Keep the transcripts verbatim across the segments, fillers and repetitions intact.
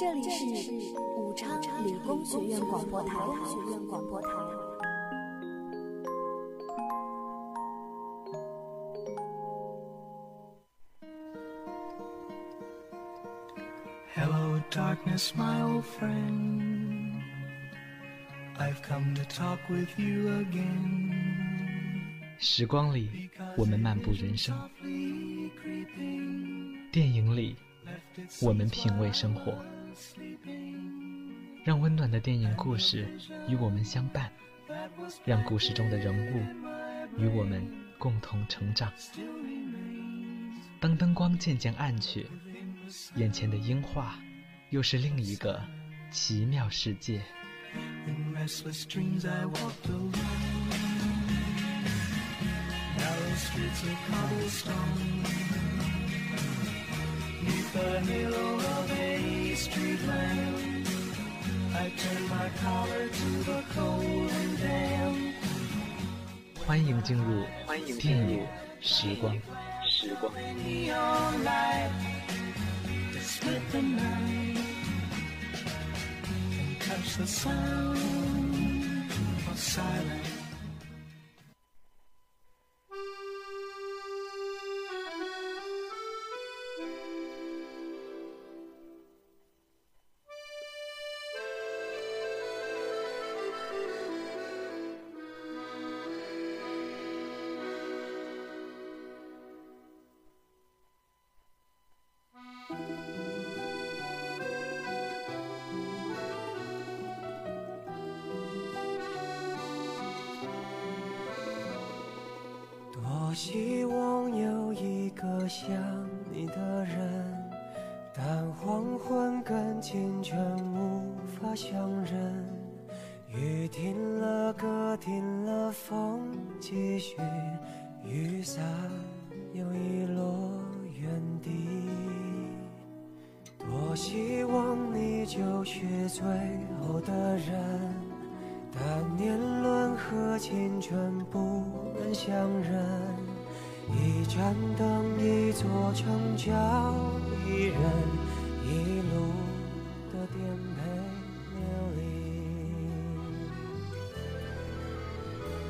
这里是武昌理工学院广播台。Hello, darkness, my old friend. I've come to talk with you again. 时光里，我们漫步人生；电影里，我们品味生活。让温暖的电影故事与我们相伴，让故事中的人物与我们共同成长。当灯光渐渐暗去，眼前的樱花又是另一个奇妙世界。The halo of a street lamp, I turn my collar to the cold and damp. 欢迎进入电影时光。时光。多希望有一个像你的人，但黄昏跟清晨无法相认。雨停了，歌停了，风继续，雨伞又遗落原地。多希望你就是最后的人，但年轮和青春不能相认。一盏灯，一座城，叫一人，一路的颠沛流离。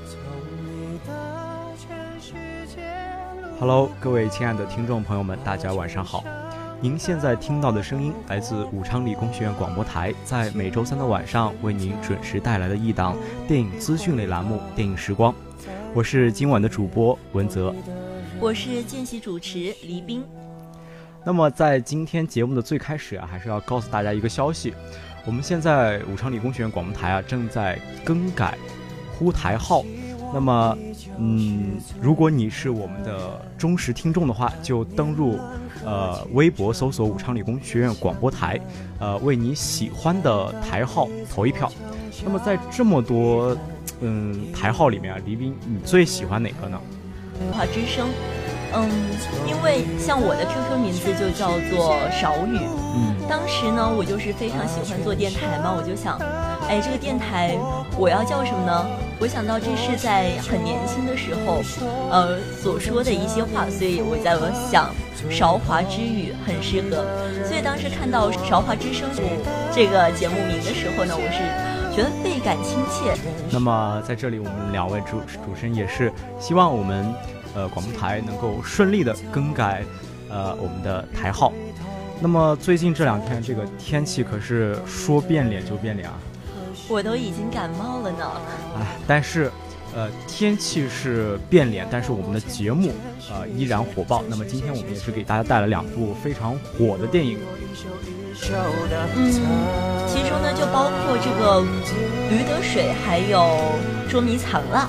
从你的全世界。Hello， 各位亲爱的听众朋友们，大家晚上好。您现在听到的声音来自武昌理工学院广播台，在每周三的晚上为您准时带来的一档电影资讯类栏目《电影时光》，我是今晚的主播文泽，我是见习主持黎冰。那么在今天节目的最开始啊，还是要告诉大家一个消息，我们现在武昌理工学院广播台啊正在更改呼台号。那么，嗯，如果你是我们的忠实听众的话，就登入呃微博搜索武昌理工学院广播台，呃，为你喜欢的台号投一票。那么在这么多嗯台号里面啊，黎斌，你最喜欢哪个呢？文化之声，嗯，因为像我的 Q Q 名字就叫做少雨，嗯，当时呢我就是非常喜欢做电台嘛，我就想，哎，这个电台我要叫什么呢？我想到这是在很年轻的时候，呃，所说的一些话，所以我在想韶华之语很适合。所以当时看到韶华之声这个节目名的时候呢，我是觉得倍感亲切。那么在这里，我们两位主主持人也是希望我们呃广播台能够顺利的更改呃我们的台号。那么最近这两天这个天气可是说变脸就变脸啊。我都已经感冒了呢。哎，但是，呃，天气是变脸，但是我们的节目，呃，依然火爆。那么今天我们也是给大家带来两部非常火的电影。嗯，其中呢就包括这个《驴得水》还有《捉迷藏》了。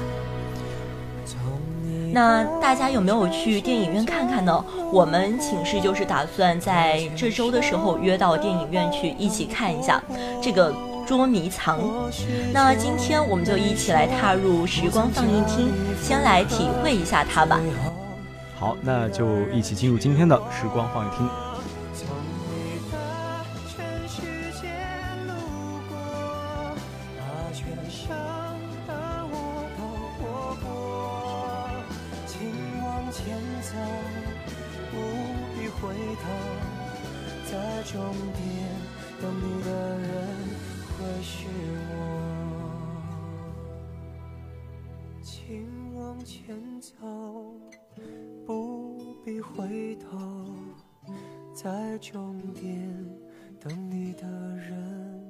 那大家有没有去电影院看看呢？我们寝室就是打算在这周的时候约到电影院去一起看一下这个捉迷藏。那今天我们就一起来踏入时光放映厅，先来体会一下它吧。好，那就一起进入今天的时光放映厅。懂的人会是我。请往前走，不必回头，在终点等你的人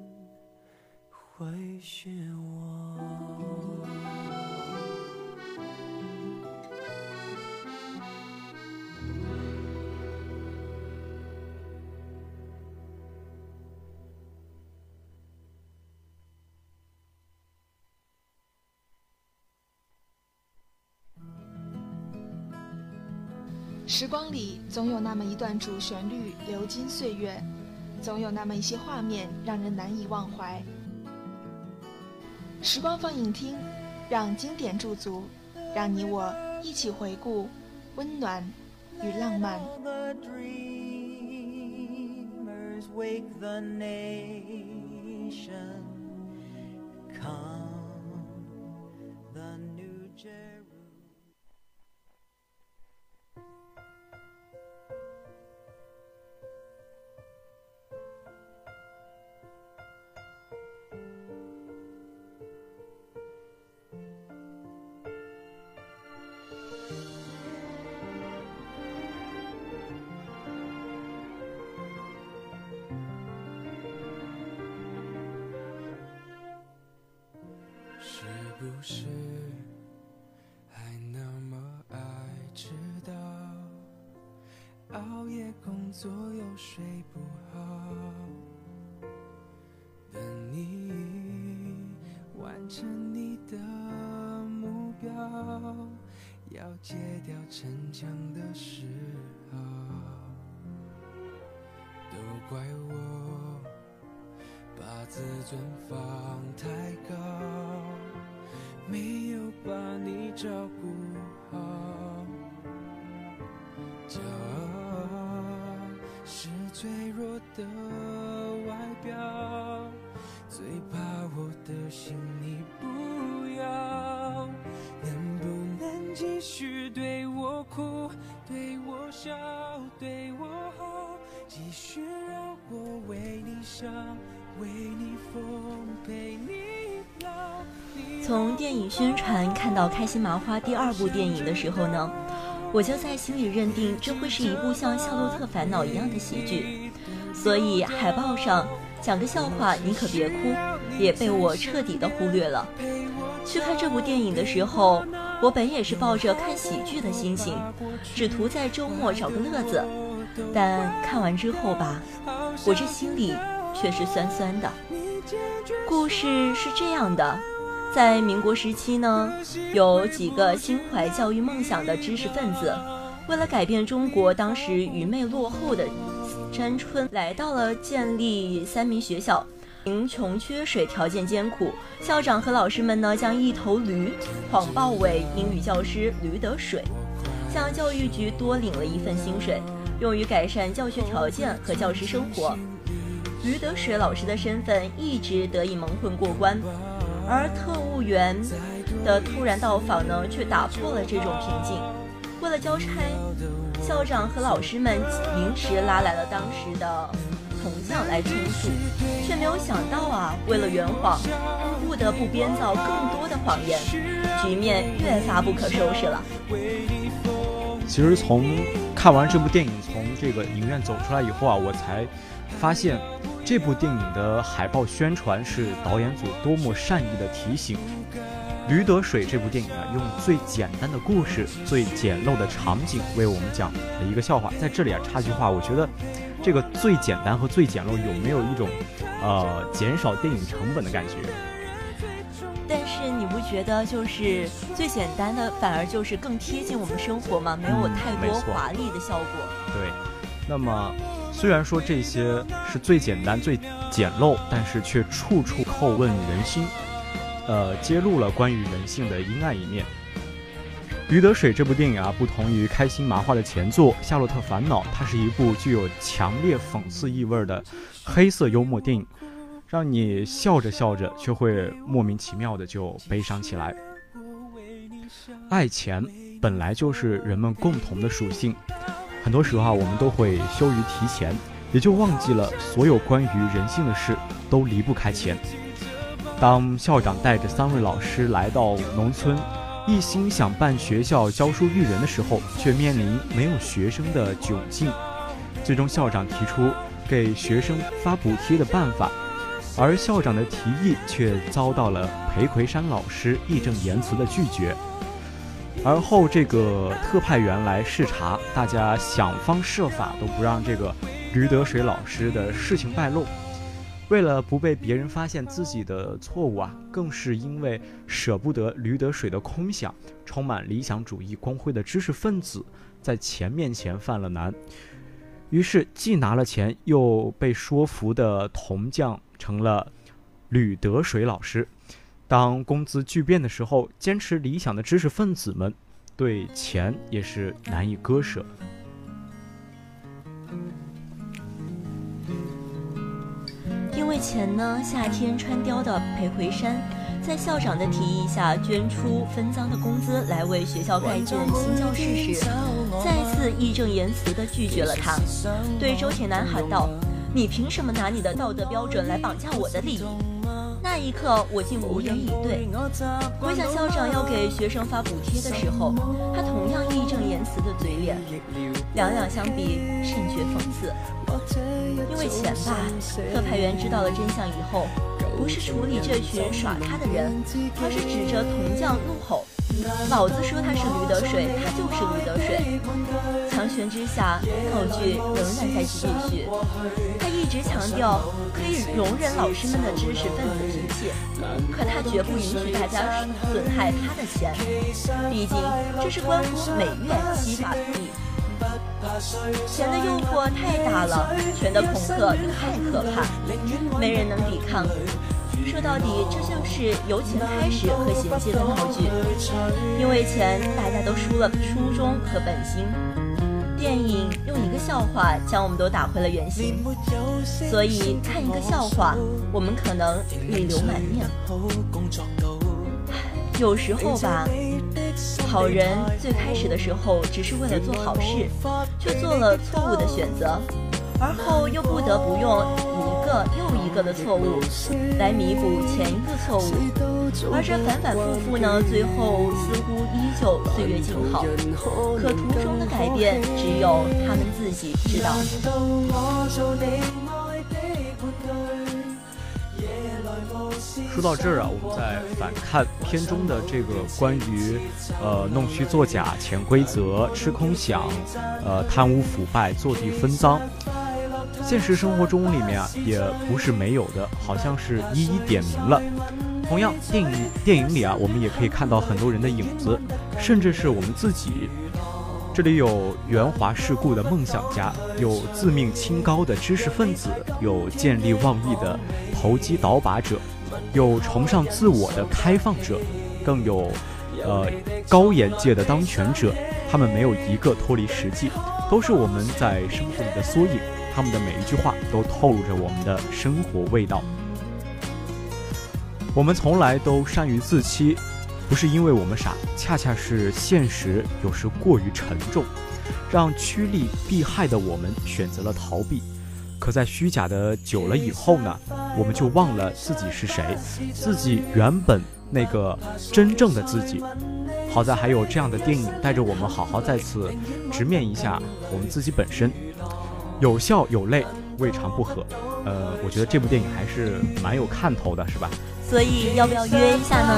会是我。 时光里，总有那么一段主旋律流金岁月，总有那么一些画面让人难以忘怀。时光放映厅，让经典驻足，让你我一起回顾温暖与浪漫。是还那么爱，直到熬夜工作又睡不好，等你完成你的目标，要戒掉逞强的嗜好，都怪我把自尊放太高。 没有把你照顾好，骄傲是脆弱的外表，最怕我的心你不要。能不能继续对我哭，对我笑，对我好，继续让我为你伤，为你疯，陪你老。 从电影宣传看到《开心麻花》第二部电影的时候呢，我就在心里认定这会是一部像《夏洛特烦恼》一样的喜剧，所以海报上讲个笑话你可别哭也被我彻底的忽略了。去看这部电影的时候，我本也是抱着看喜剧的心情，只图在周末找个乐子，但看完之后吧，我这心里却是酸酸的。故事是这样的。 在民国时期呢，有几个心怀教育梦想的知识分子，为了改变中国当时愚昧落后的山村，来到了建立三民学校。贫穷缺水，条件艰苦，校长和老师们呢，将一头驴谎报为英语教师驴得水，向教育局多领了一份薪水，用于改善教学条件和教师生活。驴得水老师的身份一直得以蒙混过关。 而特务员的突然到访呢，却打破了这种平静。为了交差，校长和老师们临时拉来了当时的铜像来充数，却没有想到啊，为了圆谎，不得不编造更多的谎言，局面越发不可收拾了。其实从看完这部电影，从这个影院走出来以后啊，我才发现。 这部电影的海报宣传是导演组多么善意的提醒，《驴得水》这部电影啊，用最简单的故事、最简陋的场景为我们讲了一个笑话。在这里啊，插句话，我觉得这个最简单和最简陋有没有一种呃减少电影成本的感觉？但是你不觉得就是最简单的反而就是更贴近我们生活吗？没有太多华丽的效果。嗯、对，那么。 虽然说这些是最简单、最简陋，但是却处处叩问人心，呃，揭露了关于人性的阴暗一面。《驴得水》这部电影啊，不同于开心麻花的前作《夏洛特烦恼》，它是一部具有强烈讽刺意味的黑色幽默电影，让你笑着笑着，却会莫名其妙的就悲伤起来。爱钱本来就是人们共同的属性。 很多时候啊，我们都会羞于提钱，也就忘记了所有关于人性的事都离不开钱。当校长带着三位老师来到农村，一心想办学校教书育人的时候，却面临没有学生的窘境。最终校长提出给学生发补贴的办法，而校长的提议却遭到了裴魁山老师义正言辞的拒绝。而后这个特派员来视察，大家想方设法都不让这个吕德水老师的事情败露。为了不被别人发现自己的错误啊，更是因为舍不得吕德水的空想，充满理想主义光辉的知识分子在钱面前犯了难。于是既拿了钱又被说服的铜匠成了吕德水老师。当工资巨变的时候，坚持理想的知识分子们对钱也是难以割舍。因为钱呢，夏天穿貂的裴魁山在校长的提议下捐出分赃的工资来为学校盖建新教室时，再次义正言辞地拒绝了他，对周铁男喊道：“你凭什么拿你的道德标准来绑架我的利益？”那一刻我竟无言以对。回想校长要给学生发补贴的时候，他同样义正言辞的嘴脸，两两相比甚觉讽刺。因为钱吧，特派员知道了真相以后，不是处理这群耍他的人，而是指着铜匠怒吼：“老子说他是驴得水，他就是驴得水！”强权之下，考据仍然在继续。他一直强调可以容忍老师们的知识分子脾气，可他绝不允许大家损害他的钱，毕竟这是关乎美院西法的利益。钱的诱惑太大了，权的恐吓太可怕，没人能抵抗。说到底，这就是由钱开始和衔接的闹剧。因为钱，大家都输了初衷和本心。电影用一个笑话将我们都打回了原形，所以看一个笑话，我们可能泪流满面。有时候吧，好人最开始的时候只是为了做好事，却做了错误的选择，而后又不得不用一个又一个的错误来弥补前一个错误，而这反反复复呢，最后似乎依旧岁月静好。可途中的改变，只有他们自己知道。说到这儿啊，我们再反看片中的这个关于呃弄虚作假、潜规则、吃空饷、呃贪污腐败、坐地分赃，现实生活中里面啊也不是没有的，好像是一一点名了。同样，电影电影里啊，我们也可以看到很多人的影子，甚至是我们自己。这里有圆滑世故的梦想家，有自命清高的知识分子，有见利忘义的投机倒把者，有崇尚自我的开放者，更有呃高眼界的当权者，他们没有一个脱离实际，都是我们在生活里的缩影，他们的每一句话都透露着我们的生活味道。我们从来都善于自欺，不是因为我们傻，恰恰是现实有时过于沉重，让趋利避害的我们选择了逃避。可在虚假的久了以后呢，我们就忘了自己是谁，自己原本那个真正的自己。好在还有这样的电影带着我们好好再次直面一下我们自己本身，有笑有泪，未尝不可。呃，我觉得这部电影还是蛮有看头的，是吧？所以要不要约一下呢？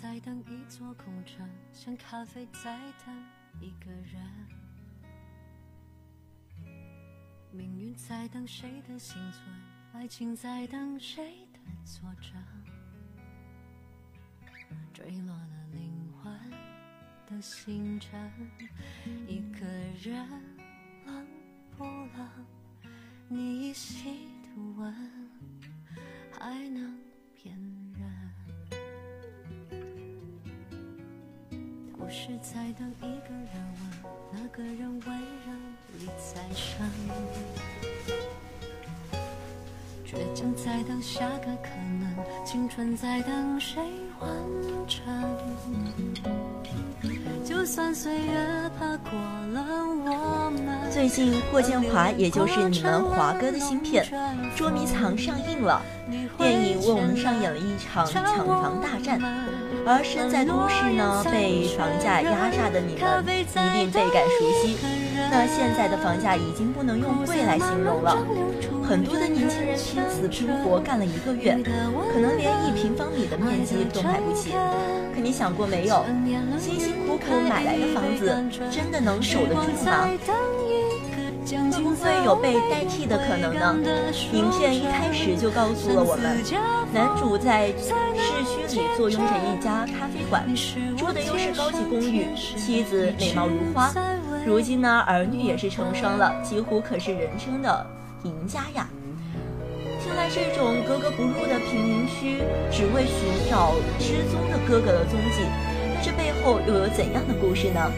再等一座空城，想咖啡再等一个人，命运在等谁的幸存，爱情在等谁的作证，坠落了灵魂的星辰，一个人冷不冷，你依稀的吻还能骗人。我是在等一个人吻，那个人温柔里再生，倔强在等下个可能，青春在等谁完成，就算岁月爬过了我们。最近霍建华，也就是你们华哥的新片《捉迷藏》上映了，电影为我们上演了一场抢房大战，而身在都市呢，被房价压榨的你们一定倍感熟悉。那现在的房价已经不能用贵来形容了，很多的年轻人拼死拼活干了一个月，可能连一平方米的面积都买不起。可你想过没有，辛辛苦苦买来的房子真的能守得住吗？会不会有被代替的可能呢？影片一开始就告诉了我们，男主在市区里坐拥着一家咖啡馆，住的又是高级公寓，妻子美貌如花，如今呢儿女也是成双了，几乎可是人生的赢家呀。现在这种格格不入的贫民区，只为寻找失踪的哥哥的踪迹，但这背后又有怎样的故事呢？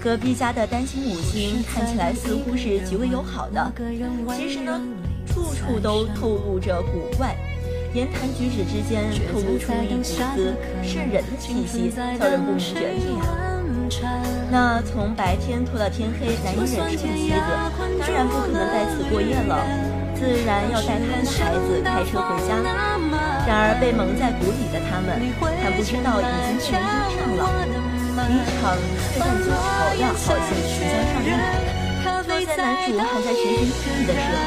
隔壁家的单亲母亲看起来似乎是极为友好的，其实呢，处处都透露着古怪，言谈举止之间透露出一丝渗人的气息，叫人不明觉厉啊。那从白天拖到天黑难以忍受的妻子，当然不可能在此过夜了，自然要带他们的孩子开车回家。然而被蒙在鼓里的他们，还不知道已经全身上了。一场血战九潮要好戏即将上映。就在男主还在寻寻觅觅的时候，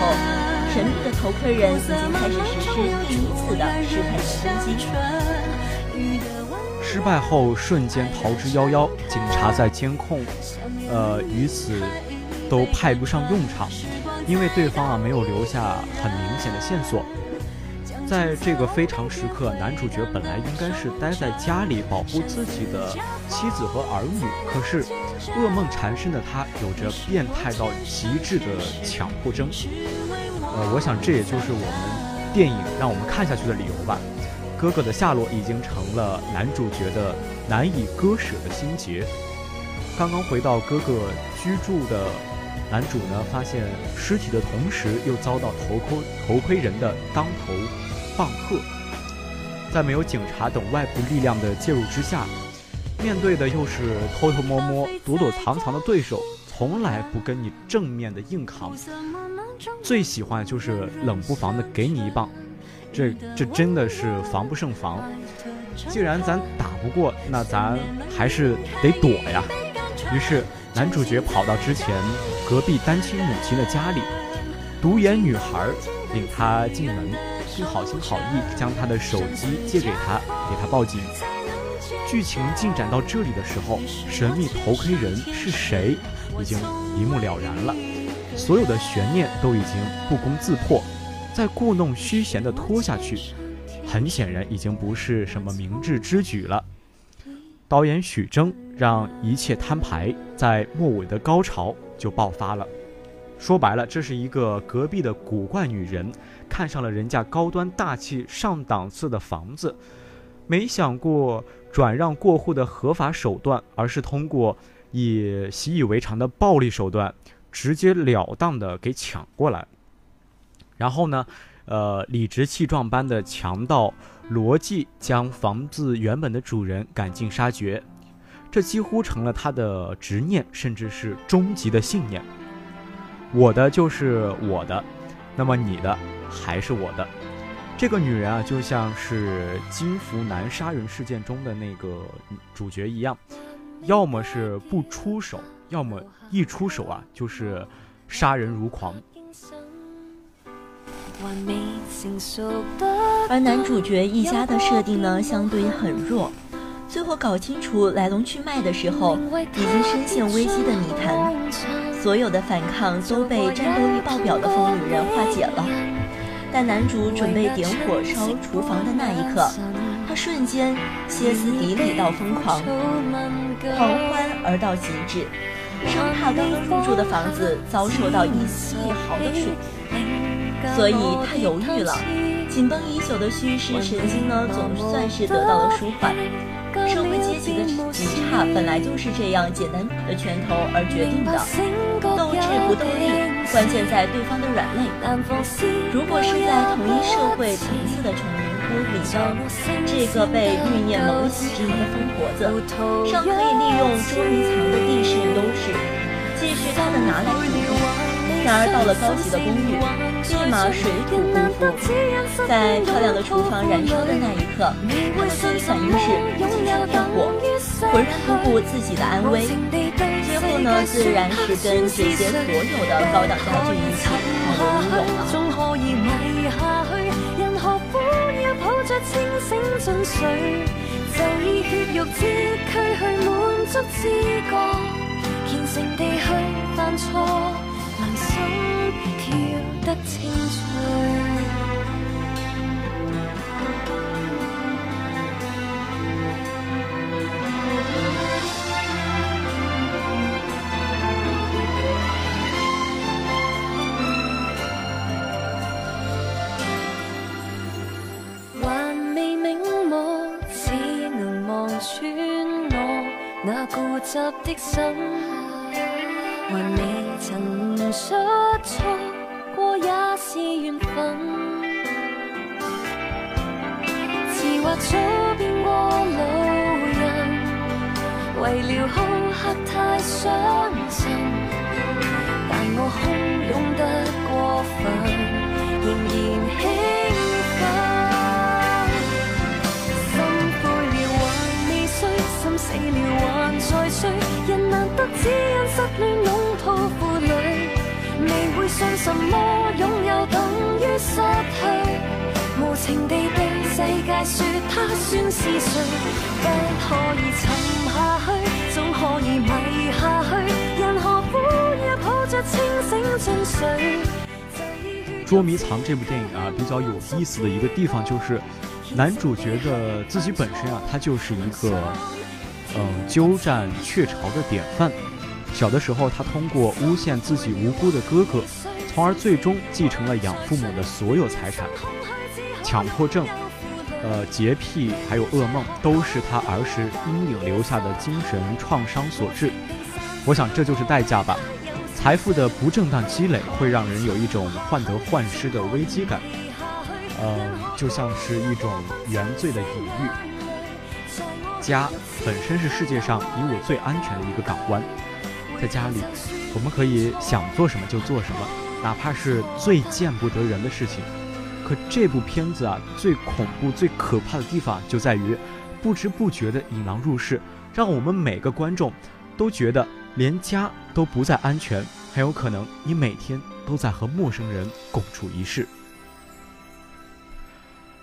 神秘的头盔人已经开始实施第一次的试探性攻击。失败后瞬间逃之夭夭，警察在监控，呃，于此都派不上用场，因为对方啊没有留下很明显的线索。在这个非常时刻，男主角本来应该是待在家里保护自己的妻子和儿女，可是噩梦缠身的他有着变态到极致的强迫症。呃，我想这也就是我们电影让我们看下去的理由吧。哥哥的下落已经成了男主角的难以割舍的心结。刚刚回到哥哥居住的男主呢，发现尸体的同时又遭到头盔头盔人的当头棒喝，在没有警察等外部力量的介入之下，面对的又是偷偷摸摸躲躲藏藏的对手，从来不跟你正面的硬扛，最喜欢就是冷不防的给你一棒，这这真的是防不胜防。既然咱打不过，那咱还是得躲呀。于是男主角跑到之前隔壁单亲母亲的家里，独眼女孩领他进门，并好心好意将他的手机借给他，给他报警。剧情进展到这里的时候，神秘头盔人是谁已经一目了然了，所有的悬念都已经不攻自破，再故弄虚闲的拖下去，很显然已经不是什么明智之举了。导演许峥让一切摊牌，在末尾的高潮就爆发了。说白了，这是一个隔壁的古怪女人看上了人家高端大气上档次的房子，没想过转让过户的合法手段，而是通过以习以为常的暴力手段直截了当的给抢过来。然后呢，呃，理直气壮般的强盗逻辑将房子原本的主人赶尽杀绝，这几乎成了他的执念，甚至是终极的信念。我的就是我的，那么你的还是我的。这个女人啊，就像是金福南杀人事件中的那个主角一样，要么是不出手，要么一出手啊就是杀人如狂。而男主角一家的设定呢，相对很弱。最后搞清楚来龙去脉的时候，已经深陷危机的泥潭，所有的反抗都被战斗力爆表的疯女人化解了。但男主准备点火烧厨房的那一刻，他瞬间歇斯底里到疯狂，狂欢而到极致，生怕刚刚入住的房子遭受到一丝一毫的触碰，所以他犹豫了。紧绷已久的蓄势神经呢，总算是得到了舒缓。社会阶级的极差本来就是这样简单的拳头而决定的，斗智不斗力，关键在对方的软肋。如果是在同一社会层次的成年屋里呢，这个被欲念萌袭之一的疯婆子，尚可以利用捉迷藏的地势优势，继续她的拿来主义。然而到了高级的公寓，立马水土不服。在漂亮的厨房燃烧的那一刻，他的第一反应是不禁出点火，浑然不顾自己的安危。最后呢，自然是跟姐姐所有的高档家具一起狂游泳了。能心跳得清脆，還未明目，只能望穿我那固執的心。還未曾出錯過也是緣分，字畫早變過老人，為了好客太傷神，但我洶湧得過分，仍然興奮，心灰了還未衰，心死了還在睡，人難得只因失戀老抱負累，未會信什麼擁有等於失去，無情地對世界説他算是誰，不可以沉下去，總可以迷下去，人何苦要抱著清醒進水。捉迷藏這部電影啊，比較有意思的一個地方就是男主角的自己本身啊，他就是一個嗯鳩佔鵲巢的典範。小的时候，他通过诬陷自己无辜的哥哥，从而最终继承了养父母的所有财产。强迫症、呃洁癖还有噩梦，都是他儿时阴影留下的精神创伤所致。我想这就是代价吧。财富的不正当积累会让人有一种患得患失的危机感，呃就像是一种原罪的隐喻。家本身是世界上离我最安全的一个港湾。在家里，我们可以想做什么就做什么，哪怕是最见不得人的事情。可这部片子啊，最恐怖、最可怕的地方就在于，不知不觉的引狼入室，让我们每个观众都觉得连家都不再安全，很有可能你每天都在和陌生人共处一室。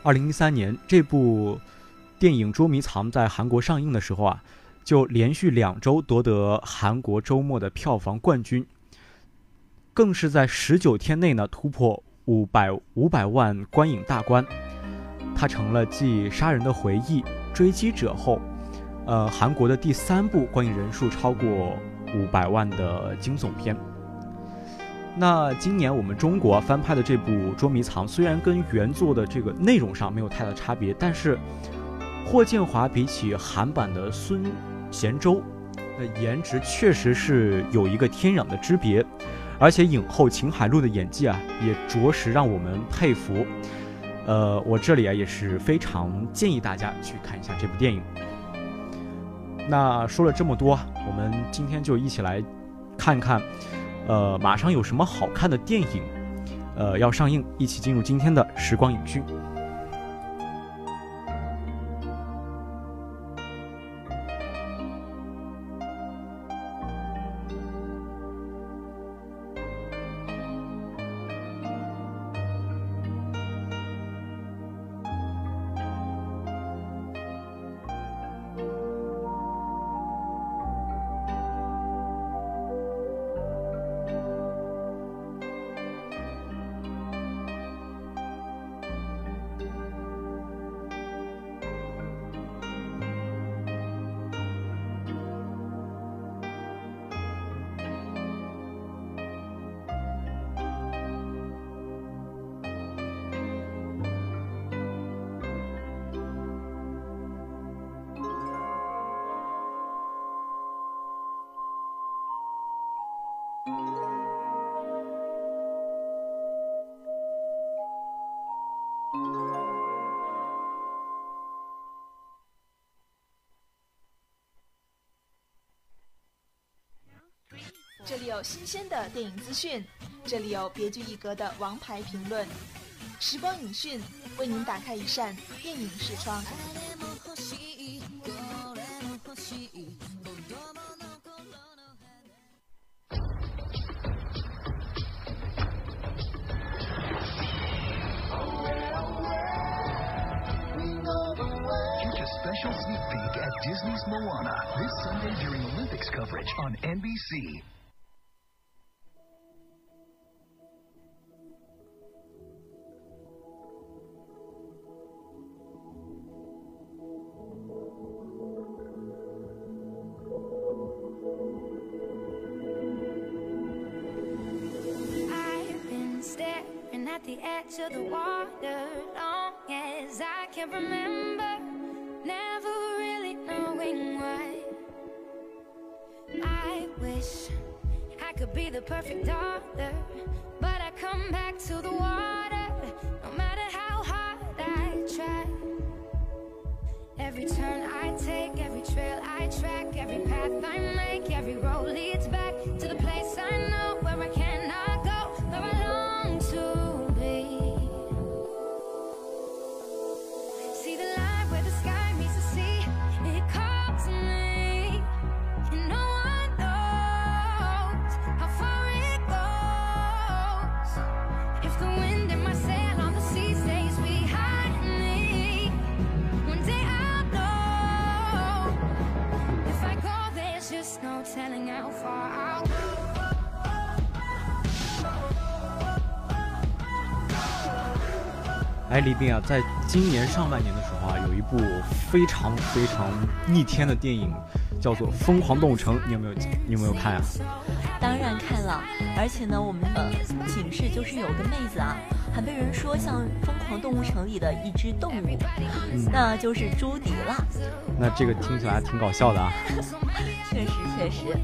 二零一三年，这部电影《捉迷藏》在韩国上映的时候啊，就连续两周夺得韩国周末的票房冠军，更是在十九天内呢突破五百五百万观影大关。它成了继《杀人的回忆》《追击者》后，呃，韩国的第三部观影人数超过五百万的惊悚片。那今年我们中国翻拍的这部《捉迷藏》，虽然跟原作的这个内容上没有太大差别，但是霍建华比起韩版的孙贤周，呃，颜值确实是有一个天壤的之别，而且影后秦海璐的演技啊，也着实让我们佩服。呃，我这里啊也是非常建议大家去看一下这部电影。那说了这么多，我们今天就一起来看看，呃，马上有什么好看的电影，呃，要上映，一起进入今天的时光影讯。有新鲜的电影资讯，这里有别具一格的王牌评论。时光影讯为您打开一扇电影视窗。Special sneak peek at Disney's Moana this Sunday during Olympics coverage on N B C. 哎，李斌啊，在今年上半年的时候啊，有一部非常非常逆天的电影，叫做《疯狂动物城》，你有没有？你有没有看啊？当然看了，而且呢，我们的寝室就是有个妹子啊，还被人说像《疯狂动物城》里的一只动物，嗯、那就是朱迪了。那这个听起来挺搞笑的啊。确实，确实。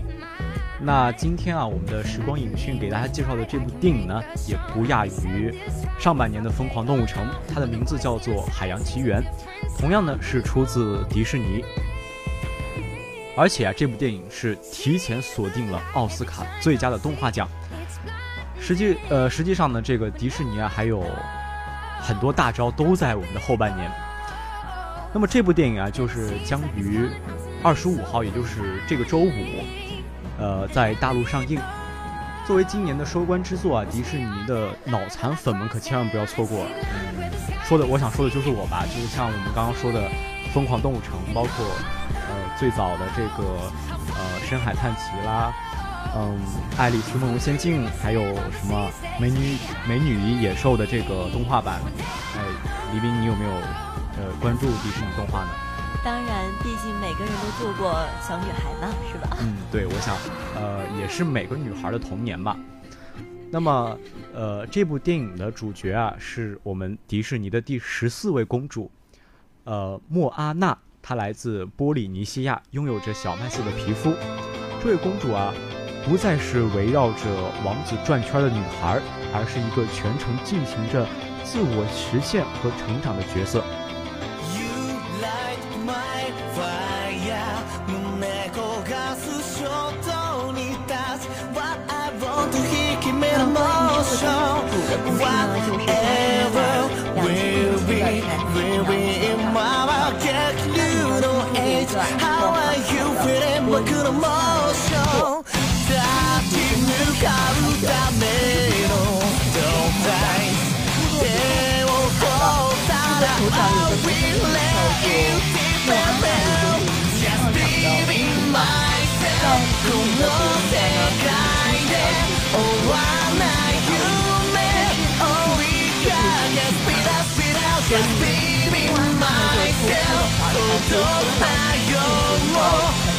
那今天啊，我们的时光影讯给大家介绍的这部电影呢，也不亚于上半年的《疯狂动物城》，它的名字叫做《海洋奇缘》，同样呢是出自迪士尼，而且啊，这部电影是提前锁定了奥斯卡最佳的动画奖。实际呃，实际上呢，这个迪士尼啊，还有很多大招都在我们的后半年。那么这部电影啊，就是将于二十五号，也就是这个周五。呃，在大陆上映，作为今年的收官之作啊，迪士尼的脑残粉们可千万不要错过。嗯，说的我想说的就是我吧，就是像我们刚刚说的《疯狂动物城》，包括呃最早的这个呃《深海探奇》啦，嗯，《爱丽丝梦游仙境》，还有什么《美女美女与野兽》的这个动画版。哎，李斌，你有没有呃关注迪士尼动画呢？当然，毕竟每个人都做过小女孩嘛，是吧？嗯，对，我想，呃，也是每个女孩的童年吧。那么，呃，这部电影的主角啊，是我们迪士尼的第十四位公主，呃，莫阿娜，她来自波利尼西亚，拥有着小麦色的皮肤。这位公主啊，不再是围绕着王子转圈的女孩，而是一个全程进行着自我实现和成长的角色。猫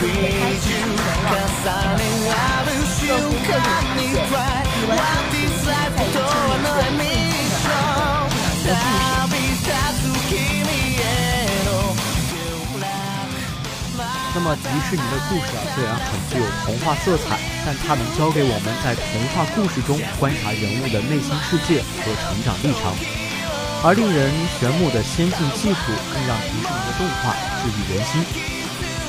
的英雄。那么迪士尼的故事啊，虽然很具有童话色彩，但它能教给我们在童话故事中观察人物的内心世界和成长历程。 而令人炫目的先进技术更让迪士尼的动画治愈人心。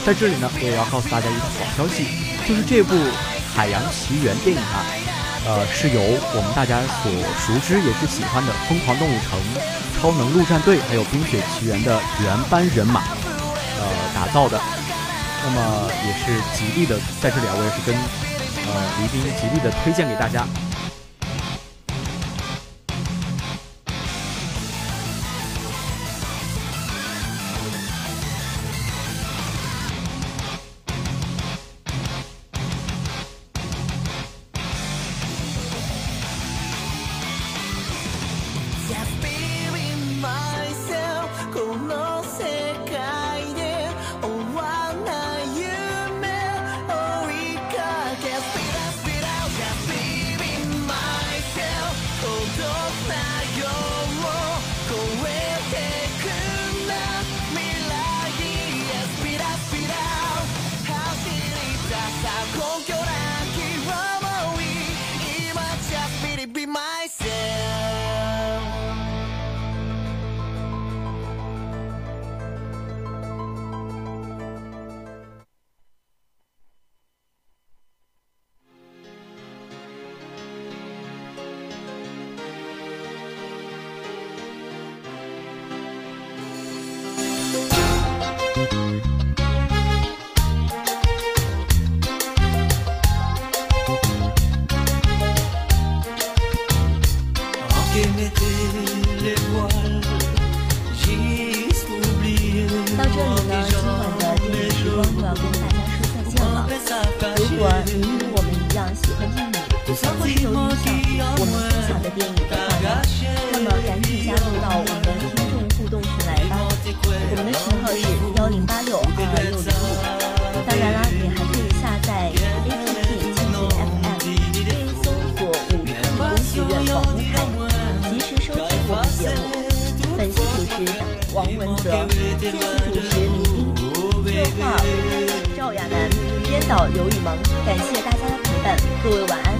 在这里呢，我也要告诉大家一个好消息，就是这部《海洋奇缘》电影啊，呃，是由我们大家所熟知也是喜欢的《疯狂动物城》、《超能陆战队》还有《冰雪奇缘》的原班人马呃打造的。那么也是极力的，在这里啊，我也是跟呃黎斌极力的推荐给大家。 感谢大家的陪伴，各位晚安。